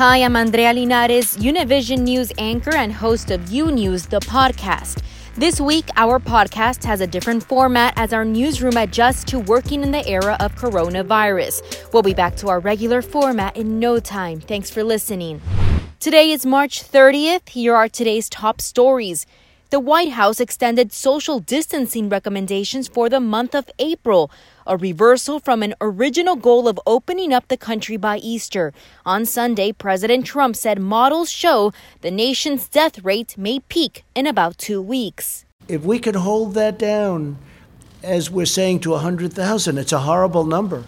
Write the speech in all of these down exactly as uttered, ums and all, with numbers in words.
Hi, I'm Andrea Linares, Univision News anchor and host of U News, the podcast. This week, our podcast has a different format as our newsroom adjusts to working in the era of coronavirus. We'll be back to our regular format in no time. Thanks for listening. Today is March thirtieth. Here are today's top stories. The White House extended social distancing recommendations for the month of April, a reversal from an original goal of opening up the country by Easter. On Sunday, President Trump said models show the nation's death rate may peak in about two weeks. If we could hold that down, as we're saying, to one hundred thousand, it's a horrible number.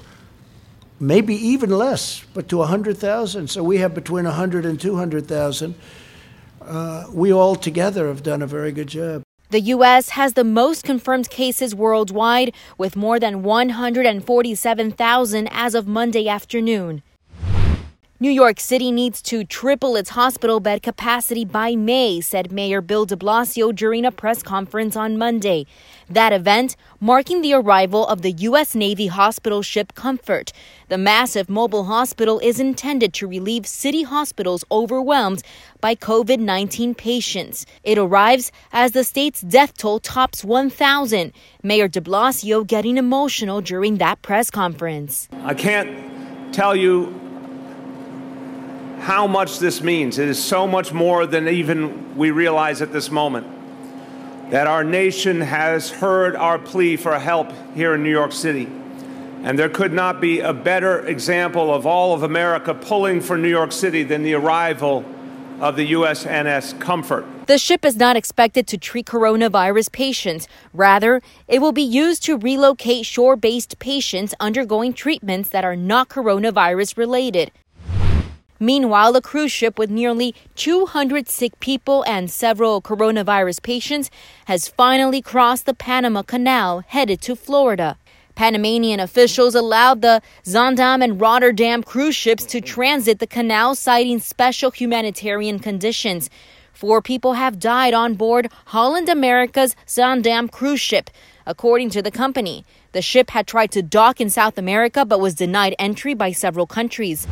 Maybe even less, but to one hundred thousand. So we have between one hundred and two hundred thousand. Uh, we all together have done a very good job. The U S has the most confirmed cases worldwide, with more than one hundred forty-seven thousand as of Monday afternoon. New York City needs to triple its hospital bed capacity by May, said Mayor Bill de Blasio during a press conference on Monday. That event marking the arrival of the U S Navy hospital ship Comfort. The massive mobile hospital is intended to relieve city hospitals overwhelmed by COVID nineteen patients. It arrives as the state's death toll tops one thousand. Mayor de Blasio getting emotional during that press conference. I can't tell you how much this means. It is so much more than even we realize at this moment, that our nation has heard our plea for help here in New York City. And there could not be a better example of all of America pulling for New York City than the arrival of the U S N S Comfort. The ship is not expected to treat coronavirus patients. Rather, it will be used to relocate shore-based patients undergoing treatments that are not coronavirus related. Meanwhile, a cruise ship with nearly two hundred sick people and several coronavirus patients has finally crossed the Panama Canal, headed to Florida. Panamanian officials allowed the Zandam and Rotterdam cruise ships to transit the canal, citing special humanitarian conditions. Four people have died on board Holland America's Zandam cruise ship, according to the company. The ship had tried to dock in South America but was denied entry by several countries.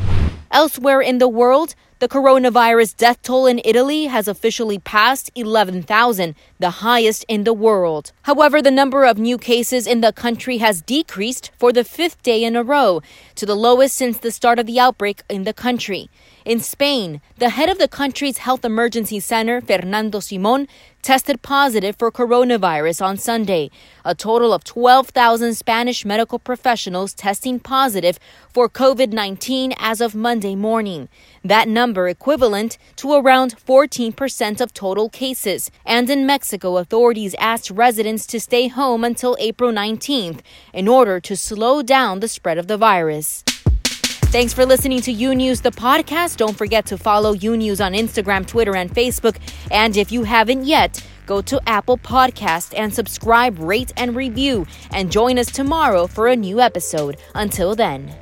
Elsewhere in the world, the coronavirus death toll in Italy has officially passed eleven thousand, the highest in the world. However, the number of new cases in the country has decreased for the fifth day in a row, to the lowest since the start of the outbreak in the country. In Spain, the head of the country's health emergency center, Fernando Simón, tested positive for coronavirus on Sunday. A total of twelve thousand Spanish medical professionals testing positive for COVID nineteen as of Monday morning. That number equivalent to around fourteen percent of total cases. And in Mexico, authorities asked residents to stay home until April nineteenth in order to slow down the spread of the virus. Thanks for listening to U News, the podcast. Don't forget to follow U News on Instagram, Twitter, and Facebook. And if you haven't yet, go to Apple Podcasts and subscribe, rate, and review. And join us tomorrow for a new episode. Until then.